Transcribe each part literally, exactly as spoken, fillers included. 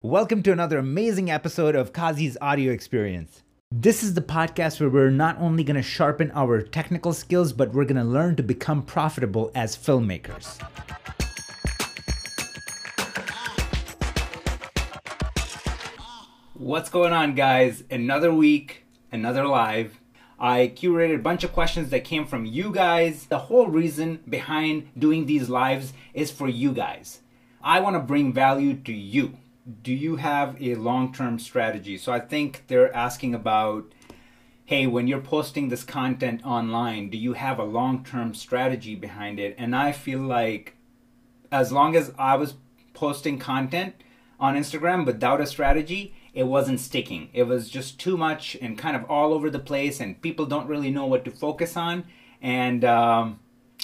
Welcome to another amazing episode of Kazi's Audio Experience. This is the podcast where we're not only going to sharpen our technical skills, but we're going to learn to become profitable as filmmakers. What's going on, guys? Another week, another live. I curated a bunch of questions that came from you guys. The whole reason behind doing these lives is for you guys. I want to bring value to you. Do you have a long-term strategy? So I think they're asking about, hey, when you're posting this content online, do you have a long-term strategy behind it? And I feel like as long as I was posting content on Instagram without a strategy, it wasn't sticking. It was just too much and kind of all over the place, and people don't really know what to focus on. And um,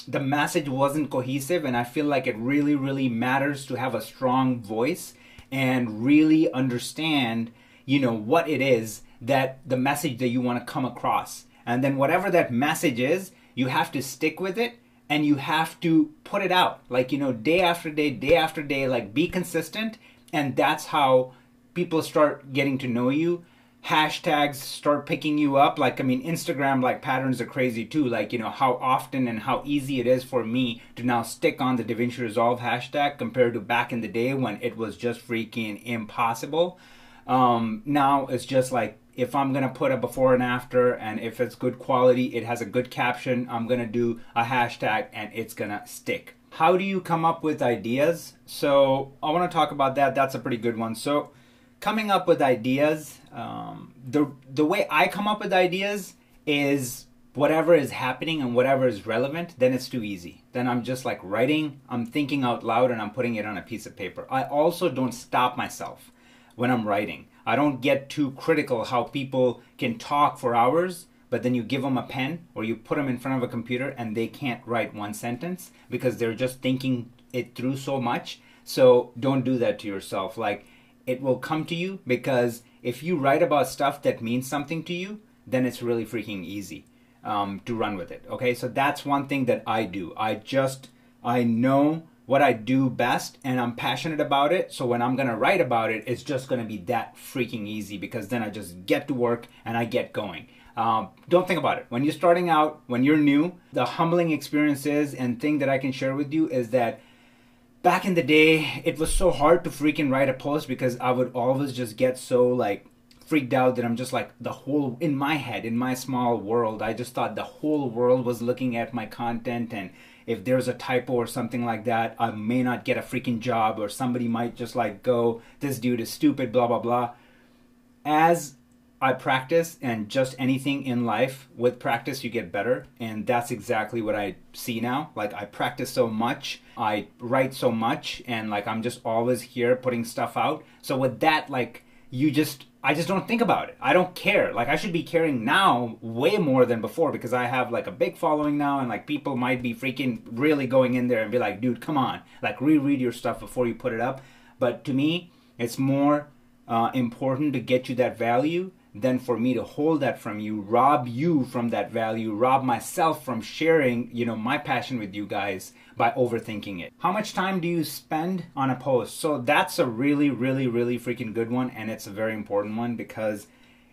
the message wasn't cohesive, and I feel like it really, really matters to have a strong voice and really understand, you know, what it is that the message that you want to come across. And then whatever that message is, you have to stick with it and you have to put it out. Like, you know, day after day, day after day, like be consistent. And that's how people start getting to know you. Hashtags start picking you up. Like, I mean, Instagram, like patterns are crazy too. Like, you know, how often and how easy it is for me to now stick on the DaVinci Resolve hashtag compared to back in the day when it was just freaking impossible. Um, now it's just like, if I'm gonna put a before and after, and if it's good quality, it has a good caption, I'm gonna do a hashtag and it's gonna stick. How do you come up with ideas? So I wanna talk about that. That's a pretty good one. So coming up with ideas, um, the the way I come up with ideas is whatever is happening and whatever is relevant, then it's too easy. Then I'm just like writing, I'm thinking out loud, and I'm putting it on a piece of paper. I also don't stop myself when I'm writing. I don't get too critical how people can talk for hours, but then you give them a pen or you put them in front of a computer and they can't write one sentence because they're just thinking it through so much. So don't do that to yourself. Like, it will come to you, because if you write about stuff that means something to you, then it's really freaking easy um, to run with it. Okay, so that's one thing that I do. I just, I know what I do best and I'm passionate about it. So when I'm gonna write about it, it's just gonna be that freaking easy, because then I just get to work and I get going. Um, don't think about it. When you're starting out, when you're new, the humbling experiences and thing that I can share with you is that back in the day, it was so hard to freaking write a post, because I would always just get so like freaked out that I'm just like the whole, in my head, in my small world, I just thought the whole world was looking at my content, and if there's a typo or something like that, I may not get a freaking job, or somebody might just like go, this dude is stupid, blah, blah, blah. As I practice, and just anything in life, with practice you get better, and that's exactly what I see now. Like, I practice so much, I write so much, and like I'm just always here putting stuff out. So with that, like you just, I just don't think about it. I don't care. Like, I should be caring now way more than before, because I have like a big following now, and like people might be freaking really going in there and be like, dude, come on, like reread your stuff before you put it up. But to me, it's more uh, important to get you that value than for me to hold that from you, rob you from that value, rob myself from sharing, you know, my passion with you guys by overthinking it. How much time do you spend on a post? So that's a really, really, really freaking good one, and it's a very important one, because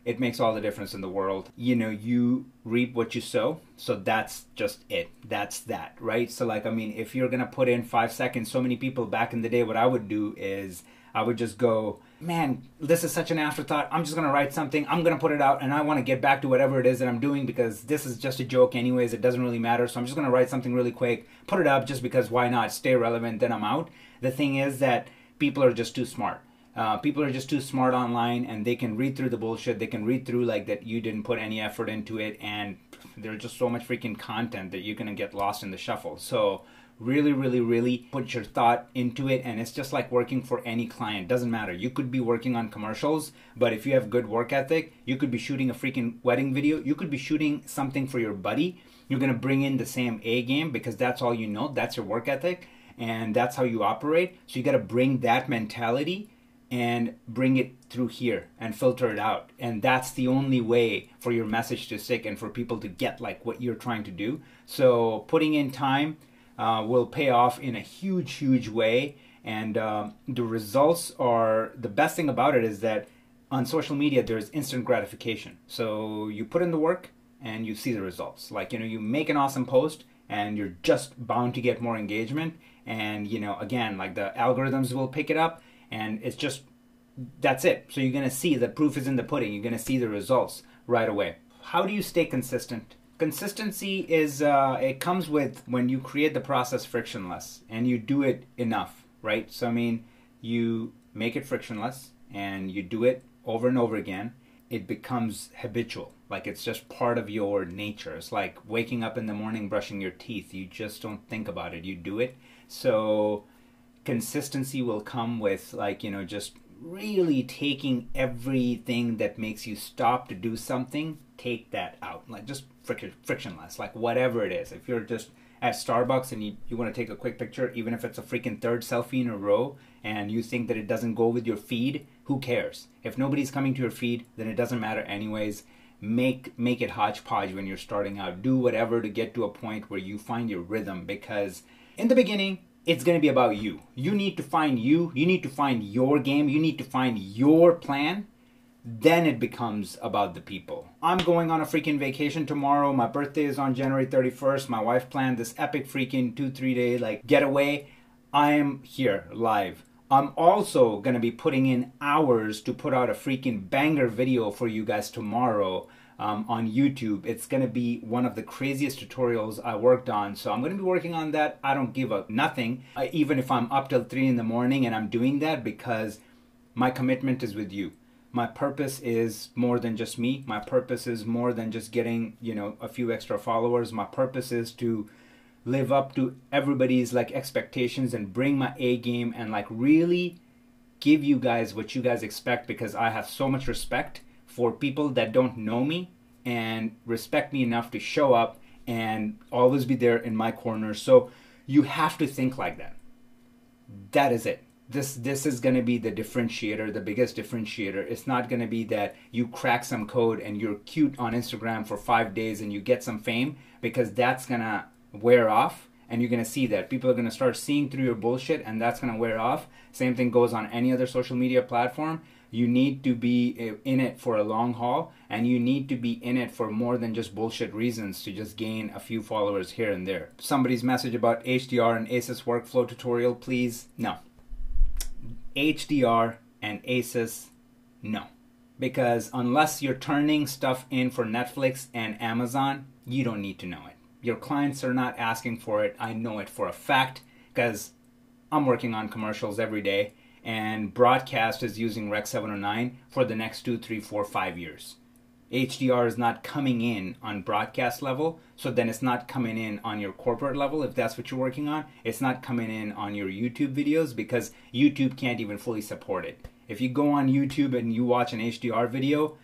it makes all the difference in the world. You know, you reap what you sow. So that's just it. That's that, right? So like, I mean, if you're gonna put in five seconds, so many people back in the day, what I would do is I would just go, man, this is such an afterthought. I'm just gonna write something, I'm gonna put it out, and I wanna get back to whatever it is that I'm doing, because this is just a joke anyways, it doesn't really matter. So I'm just gonna write something really quick, put it up just because why not, stay relevant, then I'm out. The thing is that people are just too smart. Uh, people are just too smart online, and they can read through the bullshit, they can read through like that you didn't put any effort into it, and there's just so much freaking content that you're gonna get lost in the shuffle. So really, really, really put your thought into it. And it's just like working for any client. Doesn't matter. You could be working on commercials, but if you have good work ethic, you could be shooting a freaking wedding video. You could be shooting something for your buddy. You're going to bring in the same A game, because that's all you know. That's your work ethic, and that's how you operate. So you got to bring that mentality and bring it through here and filter it out. And that's the only way for your message to stick and for people to get like what you're trying to do. So putting in time Uh, will pay off in a huge, huge way. And um, the results are, the best thing about it is that on social media, there's instant gratification. So you put in the work and you see the results. Like, you know, you make an awesome post and you're just bound to get more engagement. And, you know, again, like the algorithms will pick it up, and it's just, that's it. So you're going to see the proof is in the pudding. You're going to see the results right away. How do you stay consistent? Consistency is, uh, it comes with when you create the process frictionless and you do it enough, right? So, I mean, you make it frictionless and you do it over and over again. It becomes habitual. Like, it's just part of your nature. It's like waking up in the morning, brushing your teeth. You just don't think about it. You do it. So consistency will come with, like, you know, just really taking everything that makes you stop to do something, take that out. Like, just fric frictionless, like whatever it is. If you're just at Starbucks and you, you want to take a quick picture, even if it's a freaking third selfie in a row, and you think that it doesn't go with your feed, who cares? If nobody's coming to your feed, then it doesn't matter anyways. Make, make it hodgepodge when you're starting out. Do whatever to get to a point where you find your rhythm, because in the beginning, it's going to be about you. You need to find you. You need to find your game. You need to find your plan. Then it becomes about the people. I'm going on a freaking vacation tomorrow. My birthday is on January thirty-first. My wife planned this epic freaking two, three day like getaway. I am here live. I'm also going to be putting in hours to put out a freaking banger video for you guys tomorrow. Um, on YouTube. It's going to be one of the craziest tutorials I worked on. So I'm going to be working on that. I don't give up nothing. I, even if I'm up till three in the morning and I'm doing that, because my commitment is with you. My purpose is more than just me. My purpose is more than just getting, you know, a few extra followers. My purpose is to live up to everybody's like expectations and bring my A game and like really give you guys what you guys expect, because I have so much respect for people that don't know me and respect me enough to show up and always be there in my corner. So you have to think like that. That is it. This, this is going to be the differentiator, the biggest differentiator. It's not going to be that you crack some code and you're cute on Instagram for five days and you get some fame, because that's going to wear off. And you're going to see that. People are going to start seeing through your bullshit, and that's going to wear off. Same thing goes on any other social media platform. You need to be in it for a long haul, and you need to be in it for more than just bullshit reasons to just gain a few followers here and there. Somebody's message about H D R and ACES workflow tutorial, please. No. H D R and ACES, no. Because unless you're turning stuff in for Netflix and Amazon, you don't need to know it. Your clients are not asking for it. I know it for a fact, because I'm working on commercials every day, and broadcast is using Rec seven oh nine for the next two, three, four, five years. H D R is not coming in on broadcast level, so then it's not coming in on your corporate level if that's what you're working on. It's not coming in on your YouTube videos, because YouTube can't even fully support it. If you go on YouTube and you watch an H D R video,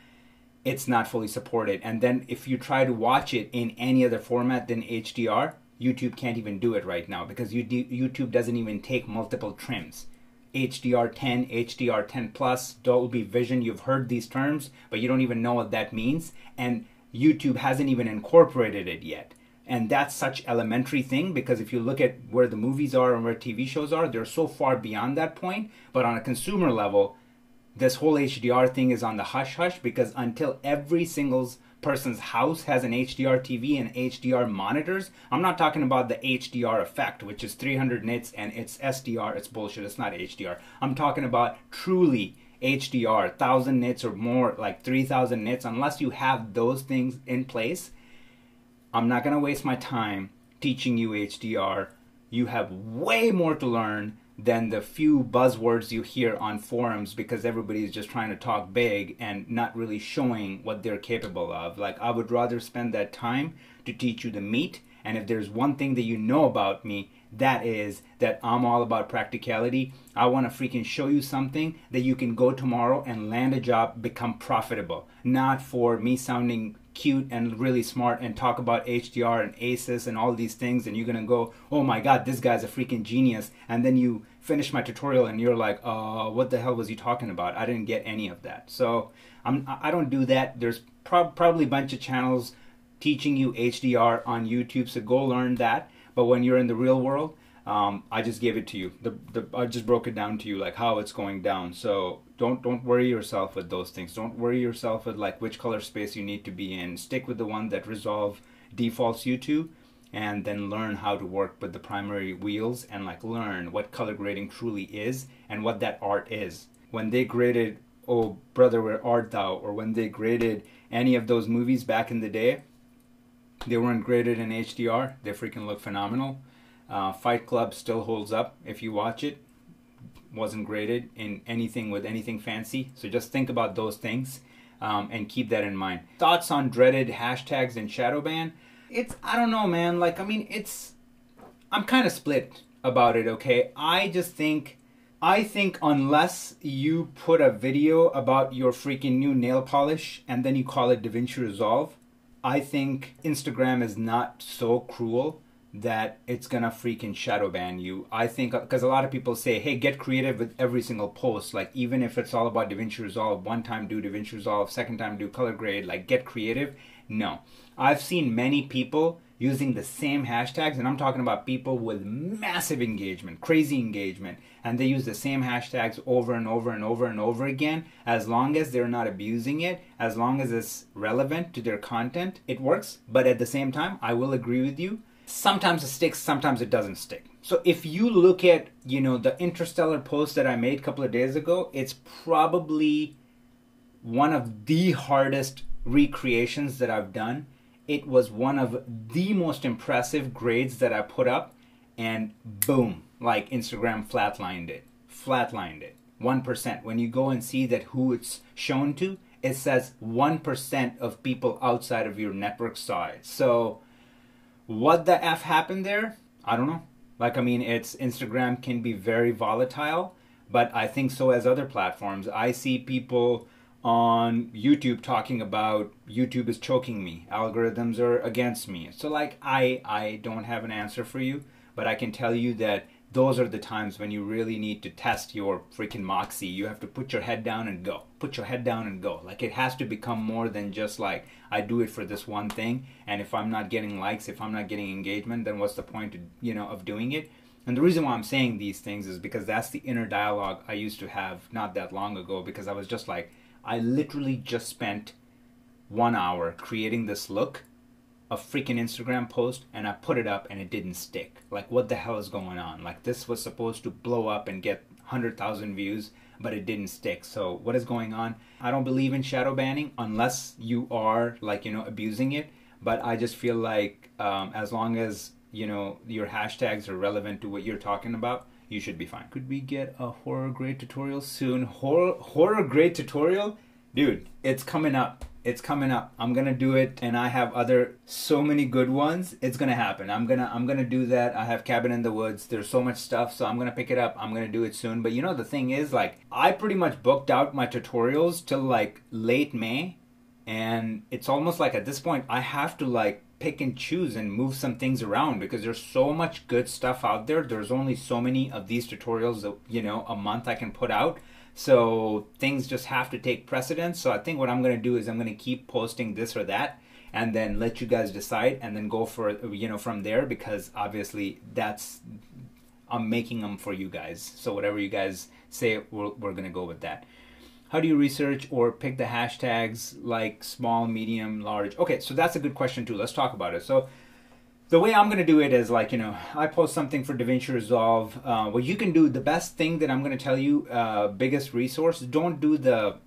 it's not fully supported. And then if you try to watch it in any other format than H D R, YouTube can't even do it right now, because YouTube doesn't even take multiple trims. H D R ten, H D R ten plus, Dolby Vision, you've heard these terms, but you don't even know what that means. And YouTube hasn't even incorporated it yet. And that's such elementary thing, because if you look at where the movies are and where T V shows are, they're so far beyond that point. But on a consumer level, this whole H D R thing is on the hush-hush, because until every single person's house has an H D R T V and H D R monitors. I'm not talking about the H D R effect, which is three hundred nits and it's S D R. It's bullshit. It's not H D R. I'm talking about truly H D R, one thousand nits or more, like three thousand nits. Unless you have those things in place, I'm not going to waste my time teaching you H D R. You have way more to learn than the few buzzwords you hear on forums, because everybody's just trying to talk big and not really showing what they're capable of. Like, I would rather spend that time to teach you the meat. And if there's one thing that you know about me, that is that I'm all about practicality. I want to freaking show you something that you can go tomorrow and land a job, become profitable. Not for me sounding cute and really smart and talk about H D R and ACES and all these things, and you're gonna go, oh my god, this guy's a freaking genius, and then you finish my tutorial and you're like, uh what the hell was he talking about? I didn't get any of that. So I'm, I don't do that. There's pro probably a bunch of channels teaching you H D R on YouTube, so go learn that. But when you're in the real world, Um, I just gave it to you. The, the, I just broke it down to you, like how it's going down. So don't don't worry yourself with those things. Don't worry yourself with like which color space you need to be in. Stick with the one that Resolve defaults you to, and then learn how to work with the primary wheels and like learn what color grading truly is and what that art is. When they graded Oh, Brother, Where Art Thou? Or when they graded any of those movies back in the day, they weren't graded in H D R. They freaking look phenomenal. Uh, Fight Club still holds up if you watch it. Wasn't graded in anything with anything fancy. So just think about those things um, and keep that in mind. Thoughts on dreaded hashtags and shadow ban? It's, I don't know, man. Like, I mean, it's, I'm kind of split about it, okay? I just think, I think unless you put a video about your freaking new nail polish and then you call it DaVinci Resolve, I think Instagram is not so cruel that it's gonna freaking shadow ban you. I think, because a lot of people say, hey, get creative with every single post. Like, even if it's all about DaVinci Resolve, one time do DaVinci Resolve, second time do color grade, like get creative. No, I've seen many people using the same hashtags, and I'm talking about people with massive engagement, crazy engagement, and they use the same hashtags over and over and over and over again. As long as they're not abusing it, as long as it's relevant to their content, it works. But at the same time, I will agree with you, sometimes it sticks, sometimes it doesn't stick. So if you look at, you know, the Interstellar post that I made a couple of days ago, it's probably one of the hardest recreations that I've done. It was one of the most impressive grades that I put up, and boom, like Instagram flatlined it, flatlined it, one percent. When you go and see that who it's shown to, it says one percent of people outside of your network saw it. So what the F happened there? I don't know. Like, I mean, it's Instagram can be very volatile, but I think so as other platforms. I see people on YouTube talking about YouTube is choking me, algorithms are against me. So like, I, I don't have an answer for you, but I can tell you that those are the times when you really need to test your freaking moxie. You have to put your head down and go, put your head down and go. Like, it has to become more than just like, I do it for this one thing, and if I'm not getting likes, if I'm not getting engagement, then what's the point of, you know, of doing it? And the reason why I'm saying these things is because that's the inner dialogue I used to have not that long ago, because I was just like, I literally just spent one hour creating this look, a freaking Instagram post, and I put it up and it didn't stick. Like, what the hell is going on? Like, this was supposed to blow up and get one hundred thousand views, but it didn't stick. So what is going on? I don't believe in shadow banning unless you are, like, you know, abusing it. But I just feel like um, as long as, you know, your hashtags are relevant to what you're talking about, you should be fine. Could we get a horror grade tutorial soon? Horror, horror grade tutorial? Dude, it's coming up. It's coming up. I'm gonna do it, and I have other so many good ones. It's gonna happen. I'm gonna I'm gonna do that. I have Cabin in the Woods. There's so much stuff, so I'm gonna pick it up. I'm gonna do it soon. But you know, the thing is, like, I pretty much booked out my tutorials till like late May, and it's almost like at this point I have to like pick and choose and move some things around, because there's so much good stuff out there. There's only so many of these tutorials that, you know, a month I can put out. So things just have to take precedence. So I think what I'm going to do is I'm going to keep posting this or that, and then let you guys decide, and then go for, you know, from there, because obviously that's, I'm making them for you guys. So whatever you guys say, we're, we're going to go with that. How do you research or pick the hashtags, like small, medium, large? Okay, so that's a good question too. Let's talk about it. So the way I'm going to do it is like, you know, I post something for DaVinci Resolve. Uh, what you can do, the best thing that I'm going to tell you, uh, biggest resource, don't do the,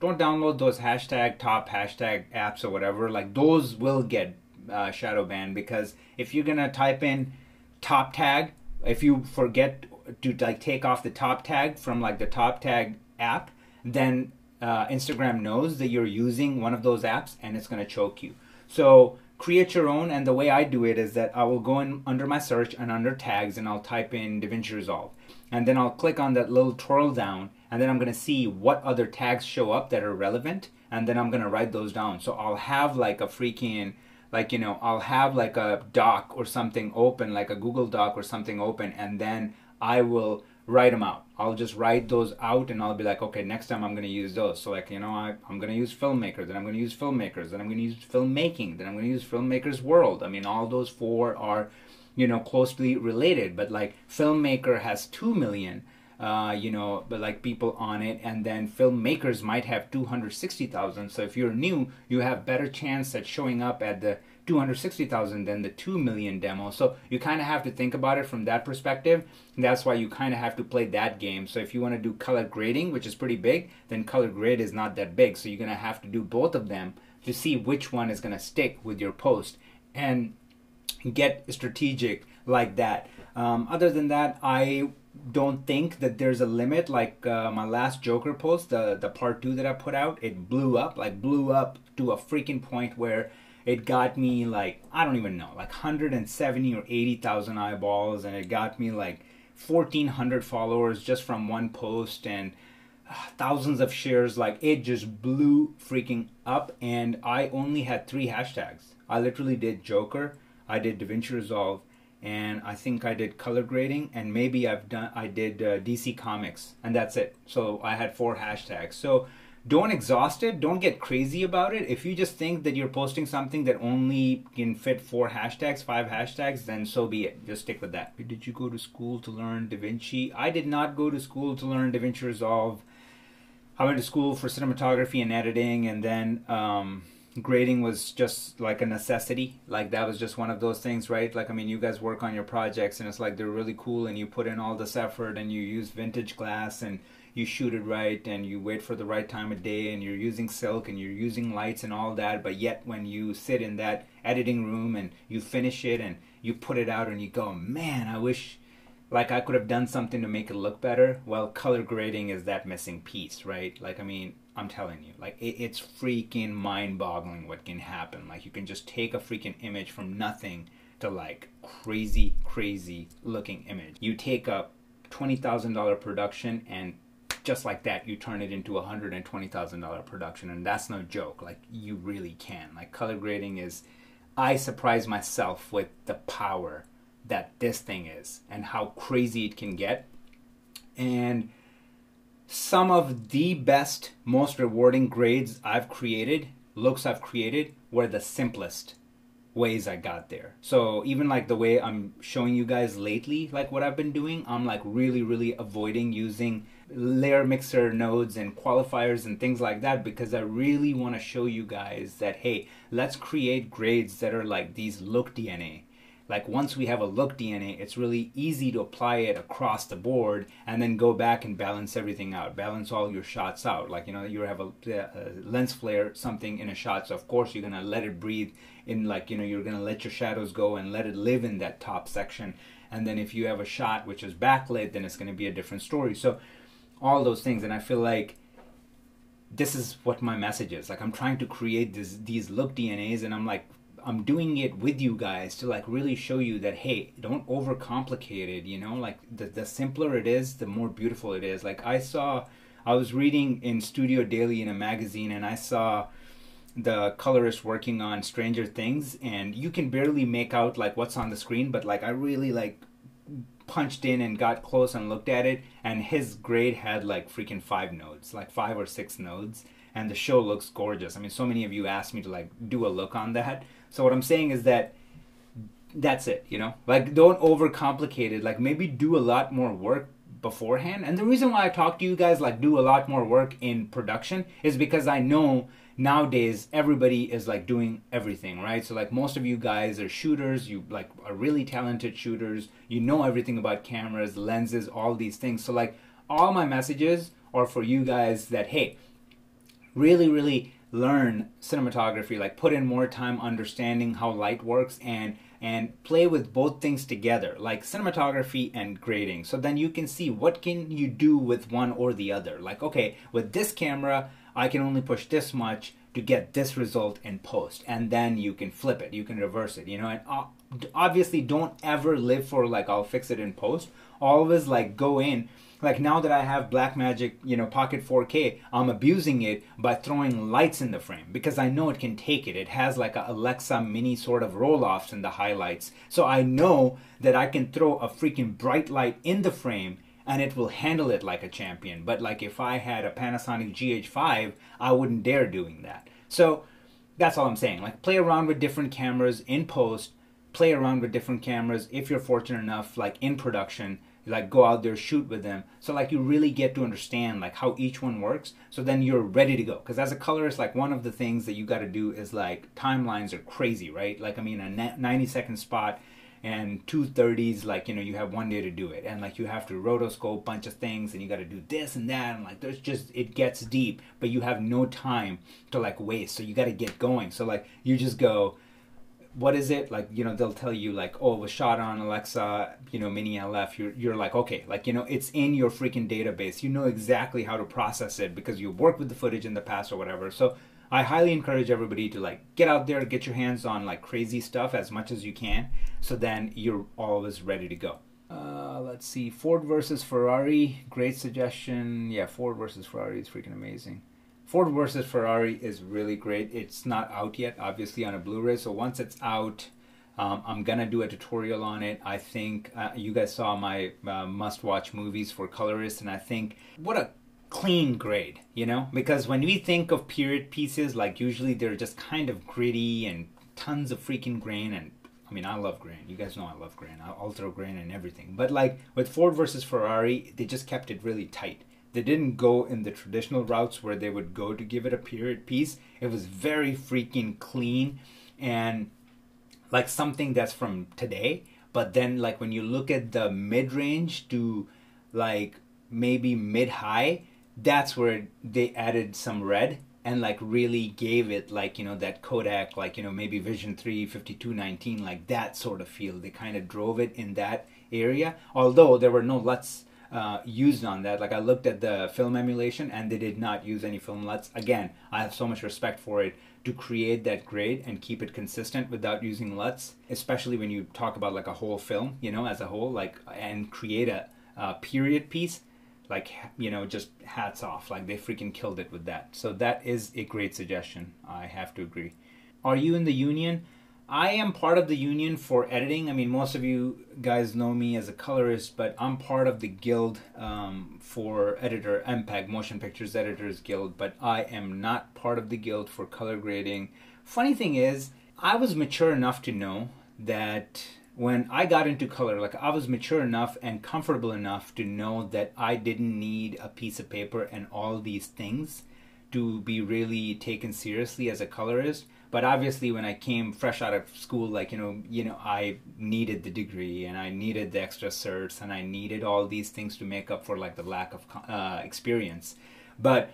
don't download those hashtag top hashtag apps or whatever. Like, those will get uh, shadow banned, because if you're going to type in top tag, if you forget to like take off the top tag from like the top tag app, then uh, Instagram knows that you're using one of those apps, and it's going to choke you. So create your own, and the way I do it is that I will go in under my search and under tags, and I'll type in DaVinci Resolve, and then I'll click on that little twirl down, and then I'm going to see what other tags show up that are relevant, and then I'm going to write those down. So I'll have like a freaking, like, you know, I'll have like a doc or something open, like a Google Doc or something open, and then I will write them out. I'll just write those out, and I'll be like, okay, next time I'm going to use those. So like, you know, I, I'm going to use filmmaker, then I'm going to use filmmakers, then I'm going to use filmmaking, then I'm going to use filmmakers world. I mean, all those four are you know, closely related, but like filmmaker has two million, uh, you know, but like people on it, and then filmmakers might have two hundred sixty thousand. So if you're new, you have better chance at showing up at the two hundred sixty thousand than the two million demo. So you kind of have to think about it from that perspective. And that's why you kind of have to play that game. So if you want to do color grading, which is pretty big, then color grade is not that big. So you're going to have to do both of them to see which one is going to stick with your post and get strategic like that. Um, other than that, I don't think that there's a limit. Like uh, my last Joker post, the, the part two that I put out, it blew up, like blew up to a freaking point where it got me like, I don't even know, like one hundred seventy or eighty thousand eyeballs, and it got me like fourteen hundred followers just from one post and uh, thousands of shares. Like it just blew freaking up, and I only had three hashtags. I literally did Joker, I did DaVinci Resolve, and I think I did color grading, and maybe I've done I did uh, D C Comics, and that's it. So I had four hashtags. So don't exhaust it. Don't get crazy about it. If you just think that you're posting something that only can fit four hashtags, five hashtags, then so be it. Just stick with that. Did you go to school to learn DaVinci? I did not go to school to learn DaVinci Resolve. I went to school for cinematography and editing, and then um, grading was just like a necessity. Like that was just one of those things, right? Like, I mean, you guys work on your projects, and it's like they're really cool, and you put in all this effort, and you use vintage glass, and you shoot it right, and you wait for the right time of day, and you're using silk, and you're using lights and all that. But yet when you sit in that editing room and you finish it and you put it out and you go, man, I wish like I could have done something to make it look better. Well, color grading is that missing piece, right? Like, I mean, I'm telling you, like it, it's freaking mind boggling what can happen. Like you can just take a freaking image from nothing to like crazy, crazy looking image. You take a twenty thousand dollar production and just like that, you turn it into a hundred and twenty thousand dollar production, and that's no joke. Like you really can. Like color grading is, I surprise myself with the power that this thing is and how crazy it can get. And some of the best, most rewarding grades I've created, looks I've created, were the simplest ways I got there. So even like the way I'm showing you guys lately, like what I've been doing, I'm like really, really avoiding using layer mixer nodes and qualifiers and things like that, because I really want to show you guys that, hey, let's create grades that are like these look D N A. Like once we have a look D N A, it's really easy to apply it across the board and then go back and balance everything out, balance all your shots out. Like, you know, you have a, a lens flare, something in a shot. So of course you're going to let it breathe in, like, you know, you're going to let your shadows go and let it live in that top section. And then if you have a shot which is backlit, then it's going to be a different story. So all those things. And I feel like this is what my message is. Like I'm trying to create this, these look D N As, and I'm like, I'm doing it with you guys to like really show you that, hey, don't overcomplicate it, you know, like the, the simpler it is, the more beautiful it is. Like I saw, I was reading in Studio Daily in a magazine, and I saw the colorist working on Stranger Things, and you can barely make out like what's on the screen, but like I really like punched in and got close and looked at it, and his grade had like freaking five nodes, like five or six nodes, and the show looks gorgeous. I mean, so many of you asked me to like do a look on that. So what I'm saying is that that's it, you know, like don't overcomplicate it. Like maybe do a lot more work beforehand. And the reason why I talk to you guys like do a lot more work in production is because I know nowadays everybody is like doing everything, right? So like most of you guys are shooters, you like are really talented shooters, you know everything about cameras, lenses, all these things. So like all my messages are for you guys that, hey, really, really learn cinematography, like put in more time understanding how light works, and and play with both things together, like cinematography and grading. So then you can see what can you do with one or the other. Like, okay, with this camera, I can only push this much to get this result in post, and then you can flip it, you can reverse it, you know. And obviously don't ever live for like, I'll fix it in post. Always like go in, like now that I have Blackmagic, you know, Pocket four K, I'm abusing it by throwing lights in the frame because I know it can take it. It has like a Alexa Mini sort of roll-offs in the highlights. So I know that I can throw a freaking bright light in the frame and it will handle it like a champion. But like if I had a Panasonic G H five, I wouldn't dare doing that. So that's all I'm saying. Like play around with different cameras in post play around with different cameras if you're fortunate enough, like in production, like go out there, shoot with them. So like you really get to understand like how each one works. So then you're ready to go. Because as a colorist, like one of the things that you got to do is like timelines are crazy, right? Like I mean, a ninety second spot and two thirties, like, you know, you have one day to do it. And like you have to rotoscope a bunch of things and you got to do this and that. And like there's just, it gets deep, but you have no time to like waste. So you got to get going. So like you just go, what is it? Like, you know, they'll tell you like, oh, it was shot on Alexa, you know, Mini L F. You're, you're like, okay, like, you know, it's in your freaking database. You know exactly how to process it because you've worked with the footage in the past or whatever. So I highly encourage everybody to like get out there, get your hands on like crazy stuff as much as you can. So then you're always ready to go. Uh, let's see, Ford versus Ferrari. Great suggestion. Yeah, Ford versus Ferrari is freaking amazing. Ford versus Ferrari is really great. It's not out yet, obviously, on a Blu-ray. So once it's out, um, I'm going to do a tutorial on it. I think uh, you guys saw my uh, must-watch movies for colorists. And I think what a clean grade, you know? Because when we think of period pieces, like usually they're just kind of gritty and tons of freaking grain. And I mean, I love grain. You guys know I love grain. I'll throw grain and everything. But like with Ford versus Ferrari, they just kept it really tight. They didn't go in the traditional routes where they would go to give it a period piece. It was very freaking clean and like something that's from today. But then like when you look at the mid-range to like maybe mid-high, that's where they added some red and like really gave it like, you know, that Kodak, like, you know, maybe Vision three fifty-two nineteen, like that sort of feel. They kind of drove it in that area, although there were no L U Ts Uh, used on that. Like I looked at the film emulation and they did not use any film L U Ts. Again, I have so much respect for it to create that grade and keep it consistent without using L U Ts, especially when you talk about like a whole film, you know, as a whole, like, and create a, a period piece, like, you know, just hats off. Like they freaking killed it with that. So that is a great suggestion. I have to agree. Are you in the union? I am part of the union for editing. I mean, most of you guys know me as a colorist, but I'm part of the guild um, for editor, M P E G, Motion Pictures Editors Guild, but I am not part of the guild for color grading. Funny thing is, I was mature enough to know that when I got into color, like I was mature enough and comfortable enough to know that I didn't need a piece of paper and all these things to be really taken seriously as a colorist. But obviously when I came fresh out of school, like, you know, you know, I needed the degree and I needed the extra certs and I needed all these things to make up for like the lack of uh, experience. But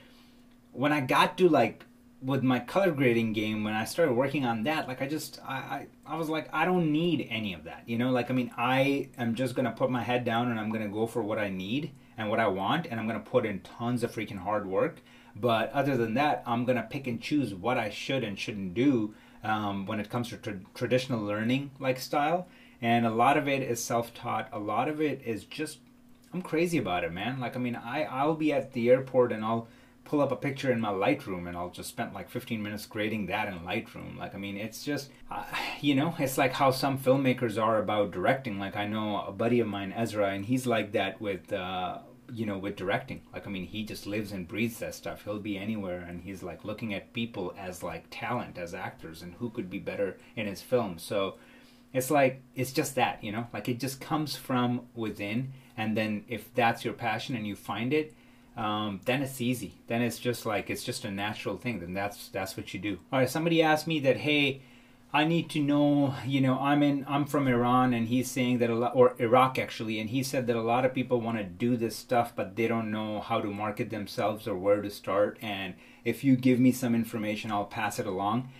when I got to like with my color grading game, when I started working on that, like I just, I, I, I was like, I don't need any of that, you know, like, I mean, I am just going to put my head down and I'm going to go for what I need and what I want. And I'm going to put in tons of freaking hard work. But other than that, I'm going to pick and choose what I should and shouldn't do um, when it comes to tra traditional learning like style. And a lot of it is self-taught. A lot of it is just, I'm crazy about it, man. Like, I mean, I, I'll be at the airport and I'll pull up a picture in my Lightroom and I'll just spend like fifteen minutes grading that in Lightroom. Like, I mean, it's just, uh, you know, it's like how some filmmakers are about directing. Like, I know a buddy of mine, Ezra, and he's like that with... Uh, you know, with directing. Like, I mean, he just lives and breathes that stuff. He'll be anywhere and he's like looking at people as like talent, as actors, and who could be better in his film. So it's like, it's just that, you know, like it just comes from within. And then if that's your passion and you find it, um, then it's easy. Then it's just like, it's just a natural thing. Then that's, that's what you do. All right. Somebody asked me that, hey, I need to know, you know, I'm in, I'm from Iran, and he's saying that a lot, or Iraq actually, and he said that a lot of people want to do this stuff, but they don't know how to market themselves or where to start. And if you give me some information, I'll pass it along.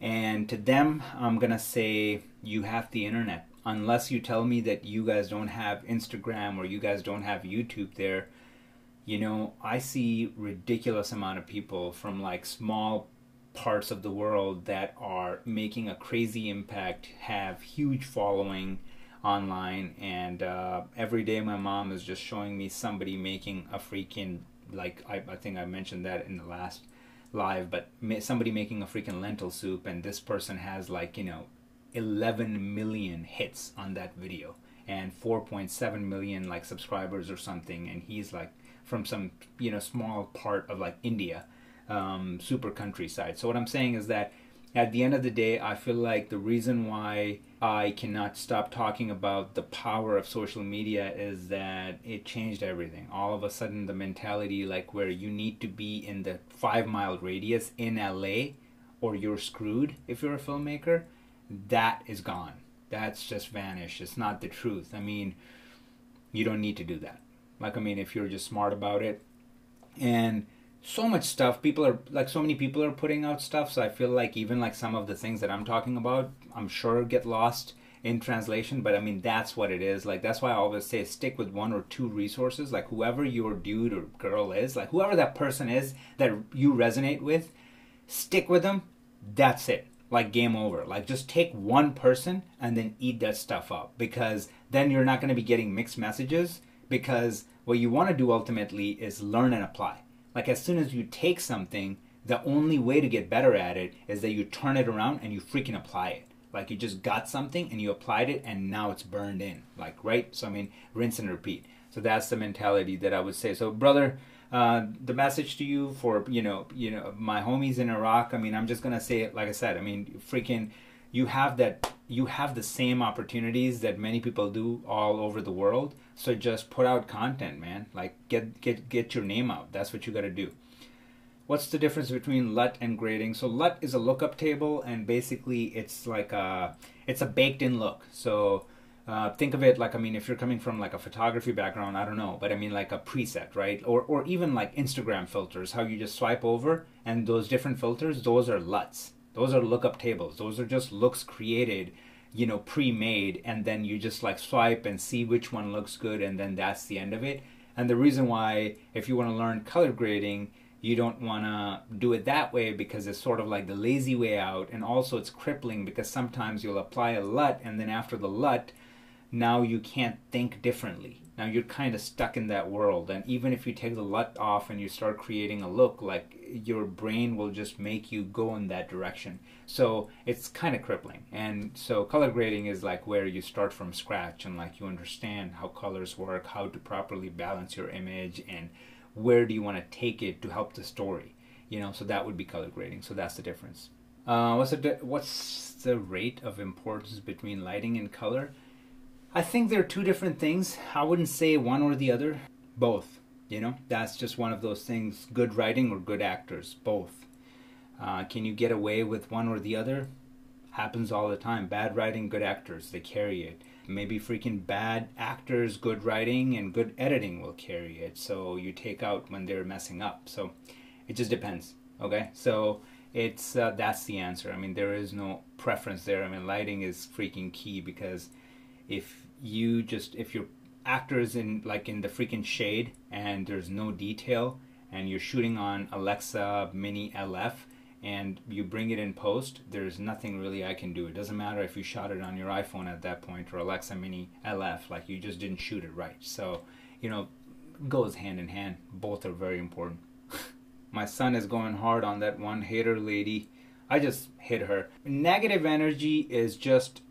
And to them, I'm going to say, you have the internet. Unless you tell me that you guys don't have Instagram or you guys don't have YouTube there, you know, I see ridiculous amount of people from like small parts of the world that are making a crazy impact, have huge following online, and uh, every day my mom is just showing me somebody making a freaking, like I, I think I mentioned that in the last live, but somebody making a freaking lentil soup, and this person has like, you know, eleven million hits on that video and four point seven million like subscribers or something, and he's like from some, you know, small part of like India, um super countryside. So what I'm saying is that at the end of the day, I feel like the reason why I cannot stop talking about the power of social media is that it changed everything. All of a sudden, the mentality like where you need to be in the five mile radius in L A or you're screwed if you're a filmmaker, that is gone. That's just vanished. It's not the truth. I mean, you don't need to do that. Like, I mean, if you're just smart about it. And so much stuff, people are, like, so many people are putting out stuff, so I feel like even, like, some of the things that I'm talking about, I'm sure get lost in translation, but, I mean, that's what it is. Like, that's why I always say stick with one or two resources. Like, whoever your dude or girl is, like, whoever that person is that you resonate with, stick with them. That's it. Like, game over. Like, just take one person and then eat that stuff up, because then you're not going to be getting mixed messages, because what you want to do ultimately is learn and apply. Like, as soon as you take something, the only way to get better at it is that you turn it around and you freaking apply it. Like, you just got something and you applied it and now it's burned in. Like, right? So, I mean, rinse and repeat. So that's the mentality that I would say. So, brother, uh, the message to you for, you know, you know, my homies in Iraq, I mean, I'm just going to say it, like I said, I mean, freaking, you have that, you have the same opportunities that many people do all over the world. So just put out content, man. Like, get get get your name out. That's what you got to do. What's the difference between L U T and grading? So L U T is a lookup table, and basically it's like a, it's a baked-in look. So uh, think of it like, I mean, if you're coming from like a photography background, I don't know, but I mean like a preset, right? Or or even like Instagram filters, how you just swipe over, and those different filters, those are L U Ts. Those are lookup tables. Those are just looks created, you know, pre-made, and then you just like swipe and see which one looks good, and then that's the end of it. And the reason why, if you want to learn color grading, you don't want to do it that way, because it's sort of like the lazy way out, and also it's crippling, because sometimes you'll apply a L U T, and then after the L U T, now you can't think differently. Now you're kind of stuck in that world, and even if you take the L U T off and you start creating a look, like your brain will just make you go in that direction. So it's kind of crippling. And so color grading is like where you start from scratch and like you understand how colors work, how to properly balance your image, and where do you want to take it to help the story, you know. So that would be color grading. So that's the difference. Uh, what's, the, what's the rate of importance between lighting and color? I think they're two different things. I wouldn't say one or the other. Both, you know, that's just one of those things. Good writing or good actors, both. Uh, can you get away with one or the other? Happens all the time. Bad writing, good actors, they carry it. Maybe freaking bad actors, good writing, and good editing will carry it. So you take out when they're messing up. So it just depends, okay? So it's uh, that's the answer. I mean, there is no preference there. I mean, lighting is freaking key, because if you just, if your actor is in, like, in the freaking shade and there's no detail and you're shooting on Alexa Mini L F, and you bring it in post, there's nothing really I can do. It doesn't matter if you shot it on your iPhone at that point or Alexa Mini L F, like, you just didn't shoot it right. So, you know, goes hand in hand. Both are very important. My son is going hard on that one hater lady. I just hit her. Negative energy is just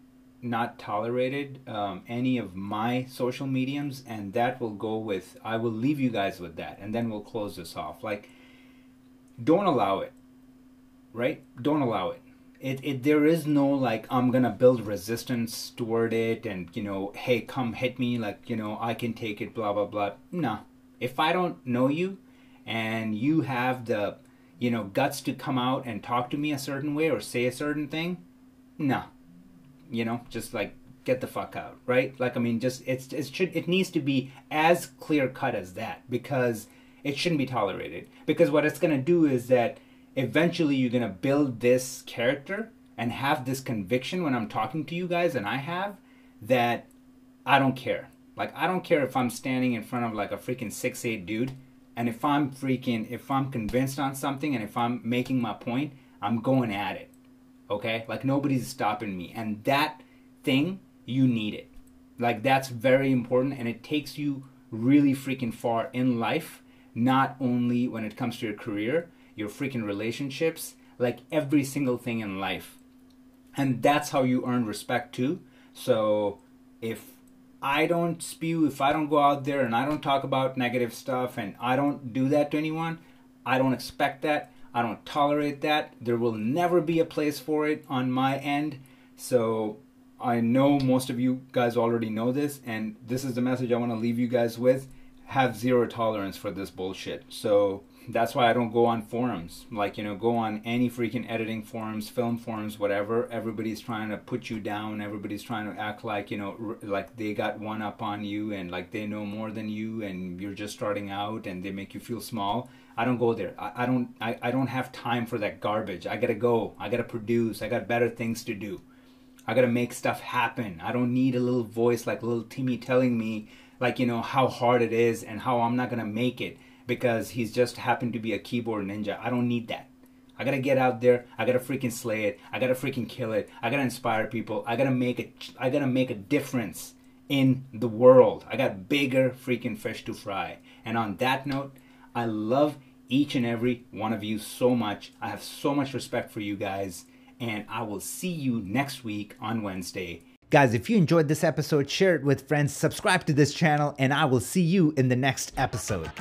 not tolerated, um, any of my social mediums, and that will go with, I will leave you guys with that, and then we'll close this off. Like, don't allow it. Right? Don't allow it. It, it. There is no, like, I'm going to build resistance toward it and, you know, hey, come hit me. Like, you know, I can take it, blah, blah, blah. Nah. If I don't know you and you have the, you know, guts to come out and talk to me a certain way or say a certain thing, nah. You know, just, like, get the fuck out, right? Like, I mean, just, it's it should, it needs to be as clear-cut as that, because it shouldn't be tolerated. Because what it's going to do is that eventually you're going to build this character and have this conviction when I'm talking to you guys, and I have, that I don't care. Like, I don't care if I'm standing in front of like a freaking six eight dude, and if I'm freaking, if I'm convinced on something and if I'm making my point, I'm going at it. Okay? Like, nobody's stopping me. And that thing, you need it. Like, that's very important, and it takes you really freaking far in life, not only when it comes to your career, your freaking relationships, like every single thing in life. And that's how you earn respect too. So if I don't spew, if I don't go out there and I don't talk about negative stuff and I don't do that to anyone, I don't expect that. I don't tolerate that. There will never be a place for it on my end. So I know most of you guys already know this, and this is the message I want to leave you guys with. Have zero tolerance for this bullshit. So that's why I don't go on forums. Like, you know, go on any freaking editing forums, film forums, whatever. Everybody's trying to put you down. Everybody's trying to act like, you know, like they got one up on you and like they know more than you and you're just starting out and they make you feel small. I don't go there. I, I don't I, I don't have time for that garbage. I gotta go. I gotta produce. I got better things to do. I gotta make stuff happen. I don't need a little voice like little Timmy telling me, like, you know, how hard it is and how I'm not gonna make it because he's just happened to be a keyboard ninja. I don't need that. I gotta get out there. I gotta freaking slay it. I gotta freaking kill it. I gotta inspire people. I gotta make it. I gotta make a difference in the world. I got bigger freaking fish to fry. And on that note, I love each and every one of you so much. I have so much respect for you guys, and I will see you next week on Wednesday. Guys, if you enjoyed this episode, share it with friends, subscribe to this channel, and I will see you in the next episode.